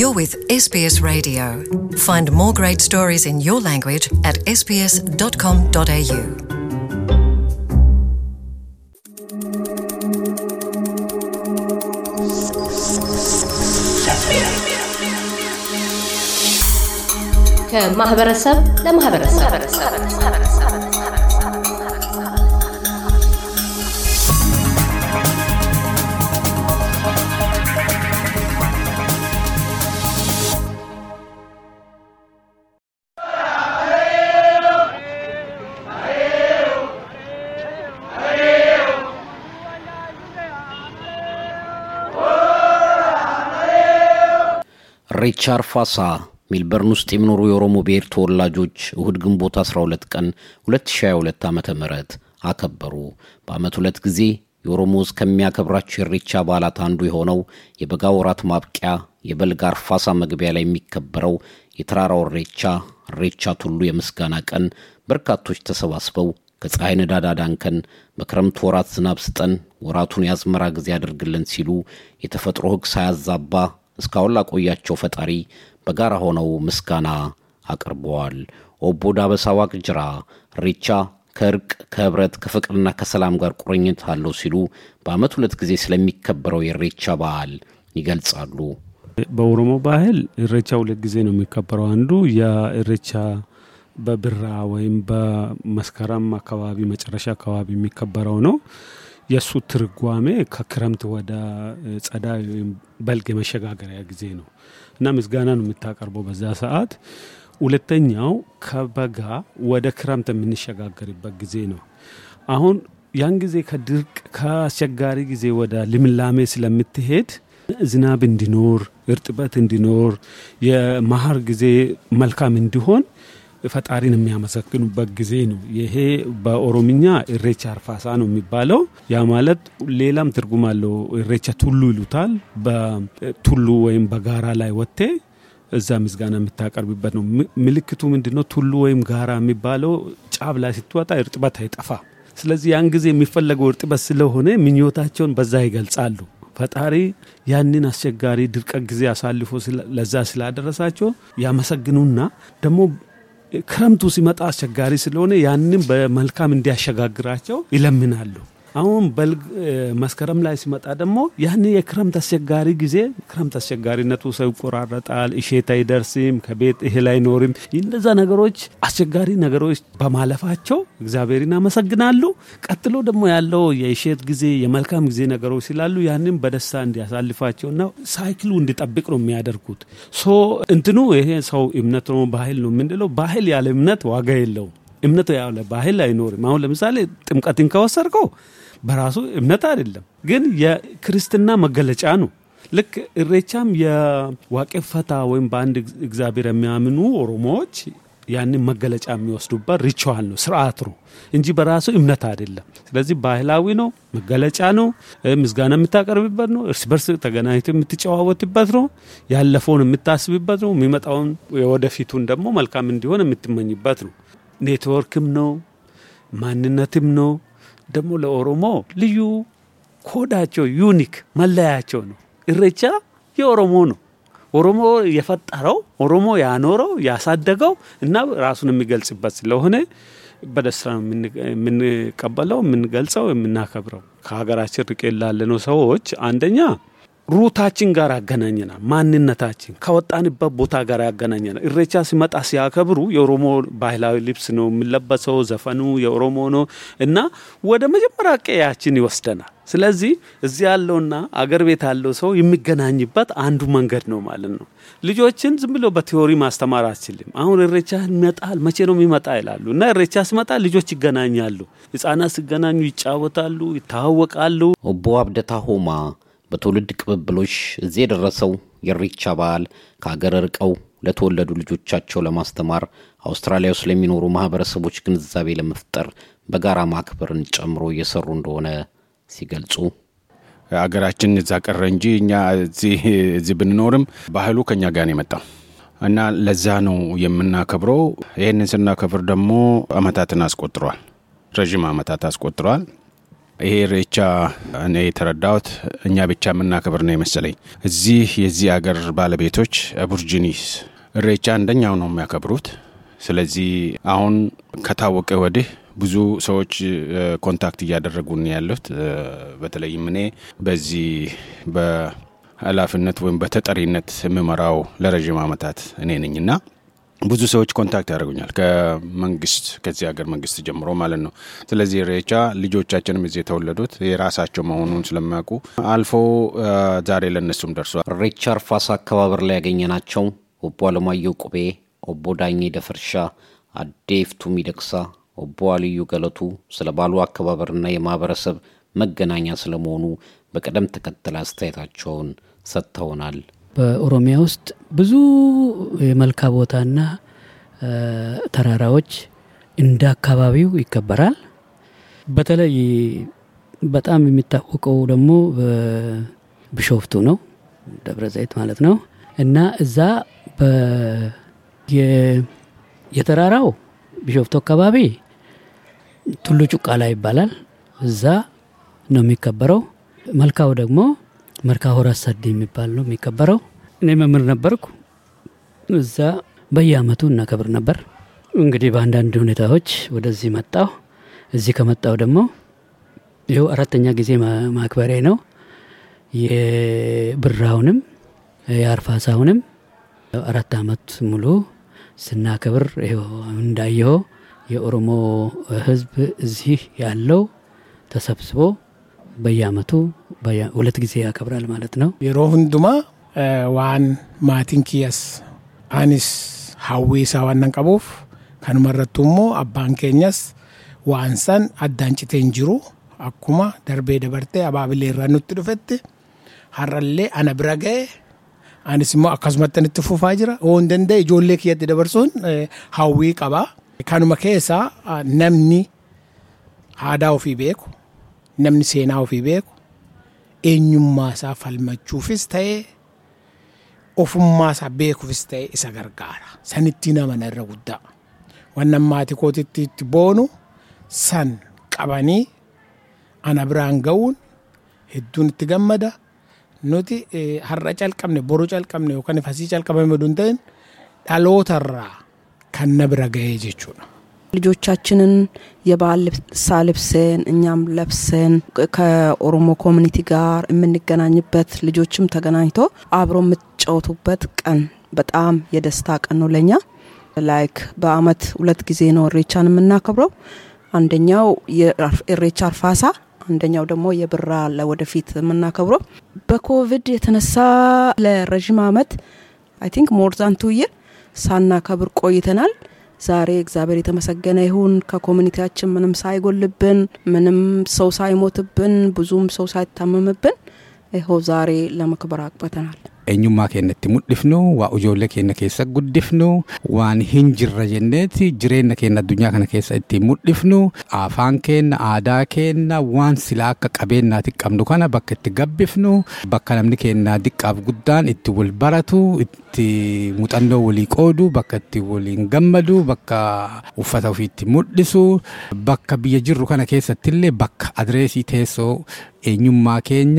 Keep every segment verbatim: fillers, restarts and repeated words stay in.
You're with S B S Radio. Find more great stories in your language at s b s dot com dot a u. ከማህበረሰብ ለማህበረሰብ ሪቻርድ ፋሳ ሚልበርን ውስጥ የሚኖሩ የኦሮሞ ብሔር ተወላጆች እሁድ ግንቦት አስራ ሁለት ቀን ሁለት ሺህ ሃያ ሁለት ዓመተ ምህረት አከበሩ። በአመት ሁለት ጊዜ የኦሮሞስ ከሚያከብራቸው የኢሬቻ በዓላት አንዱ የሆነው የበጋ ወራት ማብቂያ የበልግ አርፋሳ መግቢያ ላይ የሚከበረው የተራራው ኢሬቻ ኢሬቻ ቱሉ የምስጋና ቀን በርካቶች ተሰባስበው ከፀሐይ ነዳዳ ዳንከን በክረምት ወራት ዝናብ ስጠን ወራቱን ያዝመራ ጊዜ ያድርግልን ሲሉ የተፈጥሮ ህግ ሳያዛባ እስካሁን ቆያቸው ፈጣሪ በጋራ ሆነው ምስጋና አቀርበዋል። ኦቦዳ በሳዋቅ ጅራ ሪቻ ከርቅ ከብረት ከፍቅርና ከሰላም ጋር ቁርኝት አለው ሲሉ በአመት ሁለት ጊዜ ስለሚከበረው የሪቻ በዓል ይገልጻሉ። በኦሮሞ ባህል ሪቻ ሁለት ጊዜ ነው የሚከበረው። አንዱ የሪቻ በብራ ወይም በመስከረም አካባቢ መጨረሻ አካባቢ የሚከበረው ነው። የሱ ትርጓሜ ከክረምት ወደ ጸዳይ በልግ መሸጋገሪያ ጊዜ ነው እና ምስጋናን የምታቀርበው በዛ ሰዓት። ሁለተኛው ከበጋ ወደ ክረምት የምንሸጋገርበት ጊዜ ነው። አሁን ያን ጊዜ ከድርቅ ከአስቸጋሪ ጊዜ ወደ ልምላሜ ስለምትሄድ ዝናብ እንዲኖር እርጥበት እንዲኖር የመኸር ጊዜ መልካም እንዲሆን ፈጣሪን የሚያመሰግኑበት ጊዜ ነው። ይሄ በኦሮሚኛ ኢሬቻ አርፋሳ ነው የሚባለው። ያ ማለት ሌላም ትርጉም አለው። ኢሬቻ ቱሉ ይሉታል። በቱሉ ወይም በጋራ ላይ ወጥቴ እዛ ምስጋና የምታቀርብበት ነው። ምልክቱ ምንድነው? ቱሉ ወይም ጋራ የሚባለው ጫፍ ላይ ስትወጣ እርጥበት አይጠፋ። ስለዚህ ያን ጊዜ የሚፈለገው እርጥበት ስለሆነ ምኞታቸውን በዛ ይገልጻሉ። ፈጣሪ ያንን አስቸጋሪ ድርቅ ጊዜ አሳልፎ ለዛ ስላደረሳቸው ያመሰግኑና ደግሞ ክረምቱ ሲመጣ አስቸጋሪ ስለሆነ ያንንም በመልካም እንዲያሸጋግራቸው ይለምናሉ። አሁን በልግ መስከረም ላይ ሲመጣ ደግሞ ያን የክረምት አስቸጋሪ ጊዜ ክረምት አስቸጋሪነቱ ሰው ይቆራረጣል፣ እሸት አይደርስም፣ ከቤት እህል አይኖርም። እነዛ ነገሮች አስቸጋሪ ነገሮች በማለፋቸው እግዚአብሔርን አመሰግናሉ። ቀጥሎ ደግሞ ያለው የእሸት ጊዜ የመልካም ጊዜ ነገሮች ስላሉ ያንን በደስታ እንዲያሳልፋቸውና ሳይክሉ እንዲጠብቅ ነው የሚያደርጉት። ሶ እንትኑ ይሄ ሰው እምነት ነው ባህል ነው ምንድነው? ባህል ያለ እምነት ዋጋ የለውም። እምነት ያለ ባህል አይኖርም። አሁን ለምሳሌ ጥምቀትን ከወሰድከው በራሱ እምነት አይደለም፣ ግን የክርስቲና መገለጫ ነው። ልክ ኢሬቻም የዋቄፈታ ወይም በአንድ እግዚአብሔር የሚያምኑ ኦሮሞዎች ያንን መገለጫ የሚወስዱበት ሪቹዋል ነው፣ ስርዓት ነው እንጂ በራሱ እምነት አይደለም። ስለዚህ ባህላዊ ነው፣ መገለጫ ነው፣ ምስጋና የምታቀርብበት ነው፣ እርስ በርስ ተገናኝተህ የምትጨዋወትበት ነው፣ ያለፈውን የምታስብበት ነው፣ የሚመጣውን የወደፊቱን ደግሞ መልካም እንዲሆን የምትመኝበት ነው። ኔትወርክም ነው፣ ማንነትም ነው። ደግሞ ለኦሮሞ ልዩ ኮዳቸው ዩኒክ መለያቸው ነው። ኢሬቻ የኦሮሞ ነው። ኦሮሞ የፈጠረው ኦሮሞ ያኖረው ያሳደገው እና ራሱን የሚገልጽበት ስለሆነ በደስታ የምንቀበለው የምንገልጸው የምናከብረው። ከሀገራችን ርቄ ላለነው ሰዎች አንደኛ ሩታችን ጋር ያገናኘናል። ማንነታችን ከወጣንበት ቦታ ጋር ያገናኘናል። ኢሬቻ ሲመጣ ሲያከብሩ የኦሮሞ ባህላዊ ልብስ ነው የሚለበሰው፣ ዘፈኑ የኦሮሞ ነው እና ወደ መጀመሪያ ቀያችን ይወስደናል። ስለዚህ እዚህ ያለውና አገር ቤት ያለው ሰው የሚገናኝበት አንዱ መንገድ ነው ማለት ነው። ልጆችን ዝም ብሎ በቲዮሪ ማስተማር አትችልም። አሁን ኢሬቻ ይመጣል መቼ ነው የሚመጣ ይላሉ እና ኢሬቻ ሲመጣ ልጆች ይገናኛሉ። ህፃናት ሲገናኙ ይጫወታሉ፣ ይታወቃሉ። ኦቦ አብደታ ሆማ በትውልድ ቅብብሎሽ እዚህ የደረሰው የኢሬቻ በዓል ከሀገር ርቀው ለተወለዱ ልጆቻቸው ለማስተማር አውስትራሊያ ውስጥ ለሚኖሩ ማህበረሰቦች ግንዛቤ ለመፍጠር በጋራ ማክበርን ጨምሮ እየሰሩ እንደሆነ ሲገልጹ ሀገራችን እዛ ቀረ እንጂ እኛ እዚህ እዚህ ብንኖርም ባህሉ ከኛ ጋር ነው የመጣው እና ለዛ ነው የምናከብረው። ይሄንን ስናከብር ደግሞ አመታትን አስቆጥሯል፣ ረጅም አመታት አስቆጥሯል። ይሄ ሬቻ እኔ ተረዳውት እኛ ብቻ መናከብር ነው መሰለኝ። እዚህ የዚህ ሀገር ባለቤቶች አቡርጂኒስ ሬቻ እንደኛው ነው የሚያከብሩት። ስለዚህ አሁን ከታወቀ ወዲህ ብዙ ሰዎች ኮንታክት ያደረጉኝ ያሉት በተለይም እኔ በዚህ በአላፍነት ወይም በተጠሪነት መመራው ለረጅም ዓመታት እኔ ነኝና ብዙ ሰዎች ኮንታክት ያደርጉኛል ከመንግስት ከዚህ ሀገር መንግስት ጀምሮ ማለት ነው። ስለዚህ ሬቻ ልጆቻችንም እዚህ ተወለዱት የራሳቸው መሆኑን ስለማያውቁ አልፎ ዛሬ ለነሱም ደርሷል። ሪቻርድ ፋሳ አከባበር ላይ ያገኘናቸው ኦቦ አለማየሁ ቁቤ፣ ኦቦ ዳኝ ደፈርሻ፣ አዴፍቱ ሚደክሳ፣ ኦቦ አልዩ ገለቱ ስለባሉ አከባበርና የማህበረሰብ መገናኛ ስለመሆኑ በቀደም ተከተል አስተያየታቸውን ሰጥተውናል። በኦሮሚያ ውስጥ ብዙ የመልካ ቦታና ተራራዎች እንደ አካባቢው ይከበራል። በተለይ በጣም የሚታወቀው ደግሞ በቢሾፍቱ ነው፣ ደብረ ዘይት ማለት ነው። እና እዛ በየተራራው ቢሾፍቱ አካባቢ ቱሉ ጩቃ ላይ ይባላል፣ እዛ ነው የሚከበረው። መልካው ደግሞ መልካ ሆራ ሰድ የሚባል ነው የሚከበረው። እኔ መምህር ነበርኩ፣ እዛ በየአመቱ እናከብር ነበር። እንግዲህ በአንዳንድ ሁኔታዎች ወደዚህ መጣሁ። እዚህ ከመጣሁ ደግሞ ይኸው አራተኛ ጊዜ ማክበሬ ነው። የብራውንም የአርፋሳውንም አራት አመት ሙሉ ስናከብር ይኸው እንዳየው የኦሮሞ ህዝብ እዚህ ያለው ተሰብስቦ በየአመቱ ሁለት ጊዜ ያከብራል ማለት ነው። የሮሁንዱማ ዋን ማቲንኪያስ አኒስ ሀዊሳ ዋናን ቀቦፍ ከነመረቱሞ አባንኬኛስ ዋንሳን አዳንጭቴን ጅሩ አኩማ ደርቤ ደበርቴ አባብሌ ራኑት ድፈት ሀራሌ አነብራገ አኒስሞ አካዝመተን ትፉፋ ጅራ ወንደንደ ጆሌክ የት ደበርሶን ሀዊ ቀባ ከነመከሳ ነምኒ አዳው ፊቤኩ ነምኒ ሴናው ፊቤኩ eenyummaasa falmachuufis ta'e ofummaasa beekuufis ta'e isa gargaara. Sanitti nama narra guddaa. Wanna maatii kootitti itti boonu san qabanii ana biraan ga'uun hedduun itti gammada. Nuti har'a calqabne, boru calqabne yookaan fasii calqabame maduun ta'in dhalootarraa kan na bira ga'ee jechuudha. ልጆቻችንን የባህል ሳልብሰን እኛም ለብሰን ከኦሮሞ ኮሚኒቲ ጋር የምንገናኝበት ልጆችም ተገናኝቶ አብሮ የምትጫወቱበት ቀን በጣም የደስታ ቀን ነው ለኛ። ላይክ በአመት ሁለት ጊዜ ነው ሬቻን የምናከብረው። አንደኛው የሬቻር ፋሳ፣ አንደኛው ደግሞ የብራ ለወደፊት የምናከብረው። በኮቪድ የተነሳ ለረጅም አመት አይ ቲንክ ሞር ዛን two years ሳናከብር ቆይተናል። ዛሬ እግዚአብሔር የተመሰገነ ይሁን ከኮሚኒቲያችን ምንም ሳይጎልብን ምንም ሰው ሳይሞትብን ብዙም ሰው ሳይታመምብን ይሄው ዛሬ ለመከበር አቅበተናል። እኙማ ከነቲ ሙድፍኑ ወኡጆለ ከነከ ሰግድፍኑ ዋን ሂንጅረ ጀነት ጅሬነ ከነ ዱንያ ከነ ከሰቲ ሙድፍኑ አፋን ከነ አዳ ከነ ዋን ስላከ ቀበና ተቀምዱ ከነ በከት ገብፍኑ በከለምኒ ከነ ዲቃብ ጉዳን እቲ ወልበረቱ እቲ ሙጠንዶ ወሊቆዱ በከት ወሊን ገመዱ በከ ወፈታው ፊት ሙድሱ በከ በየጅሩ ከነ ከሰትለ በከ አድሬሲ ተሶ እኙማ ከኛ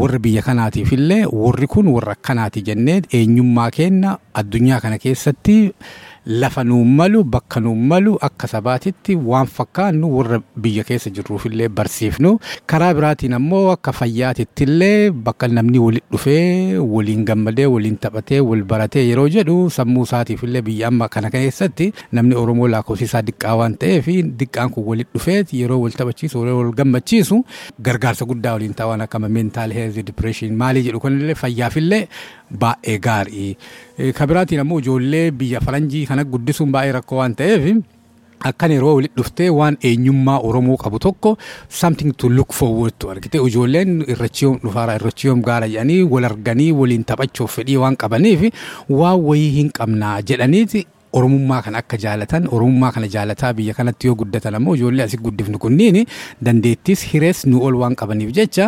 ወርብ የከናቲ ፍለ ወርኩን ወራከናቲ ጀነት እኙማ ከና አዱኛ ከነ ከሰቲ ለፈኑ መሉ በከኑ መሉ አከሰባቲቲ ዋንፈካኑ ወርብ የከሰ ጅሩ ፍለ በርሲፍኑ ከራብራቲ ነሞ ከፈያቲቲ ለ በከልነምኒ ወልዱፌ ወሊንገመደ ወሊንተበቴ ወልበራቴ ይሮጀዱ ሰሙሳቲ ፍለ በያማ ከነ ከሰቲ ነምኒ ኦሮሞ ላኮሲ ሳዲቃዋን ተፊ ዲቃንኩ ወልዱፌ ይሮ ወልተበቺ ሶለ ወልገመቺሱ ገርጋርሰ ጉዳው ሊንታዋና ከመሜንታል ሄዝ ዲፕሬሽን ማሌጅ ልኮንለ ፈያፊለ ባኤጋሪ ከብራቲ ነሞ ጆሌ በያፈራንጂ ከነ ጉድሱን ባኤራኮዋን ተፊ አካኔ ሮው ልፍቴ ዋን ኤኙማ ኦሮሞ ቀቡቶኮ something to look forward to አርግቴ ጆሌን ረቺዮ ዱፋራ ረቺዮም ጋራ ያኒ ወለርጋኒ ወሊንታባቾ ፈዲ ዋን ቀበኒፊ ዋወይን ቀምና ጀዳኒቲ orumummaa kan akka jaalatan orumummaa kan jaalataa biyya kanatti yoo guddatanammo ijoollee asii guddifnu kunniin dandeettis hirees nu ol waan qabaniif jecha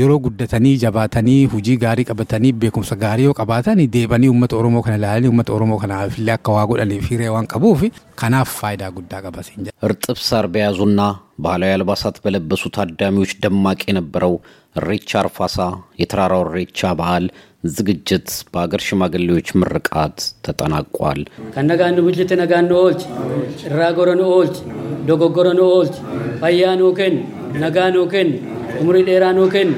yeroo guddatanii jabaatanii hojii gaarii qabatanii beekumsa gaarii yoo qabaatanii deebanii ummata oromoo kana laalanii ummata oromoo kanaaf illee akka waa godhaniif hiree waan qabuufi kanaaf faayidaa guddaa qaba. Irxib sarbiyazunna ባህላዊ አልባሳት በለበሱ ታዳሚዎች ደማቅ የነበረው ሬቻ አርፋሳ የትራራው ሬቻ በዓል ዝግጅት በአገር ሽማግሌዎች ምርቃት ተጠናቋል። ከነጋን ብጅት ነጋን ኦልች ራጎረን ኦልች ዶጎጎረን ኦልች ፋያኖከን ነጋኖከን ኡምሪ ዴራኖከን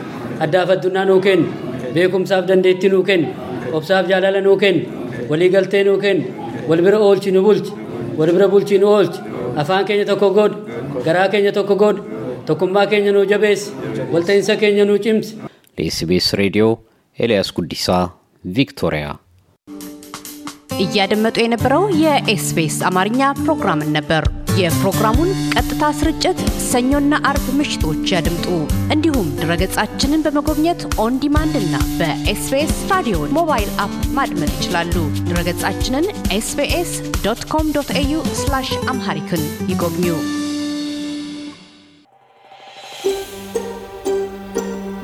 አዳፈዱናኖከን ቤኩምሳብ ደንዴቲኑከን ኦብሳብ ጃላለኖከን ወሊገልቴኖከን ወልብረ ኦልች ንቡልች ወልብረ ቡልች ንኦልች afaan keenya tokko god garaa keenya tokko god tokkummaa keenya nuu jabees waltainsa keenya nuu cimse ኤስ ቢ ኤስ Radio Elias Gudisa Victoria እያደመጡ የነበረው የኤስ ቢ ኤስ አማርኛ ፕሮግራም ነበር። የፕሮግራሙን ቀጥታ ስርጭት ሰኞና አርብ ምሽቶች ያድምጡ። እንዲሁም ድረገጻችንን በመጎብኘት ኦን ዲማንድ እና በኤስ ቢ ኤስ Radio ሞባይል አፕ ማድመጥ ይችላሉ። ድረገጻችንን ኤስ ቢ ኤስ ዶት ኮም ዶት ኤ ዩ ስላሽ አምሃሪክን ይጎብኙ።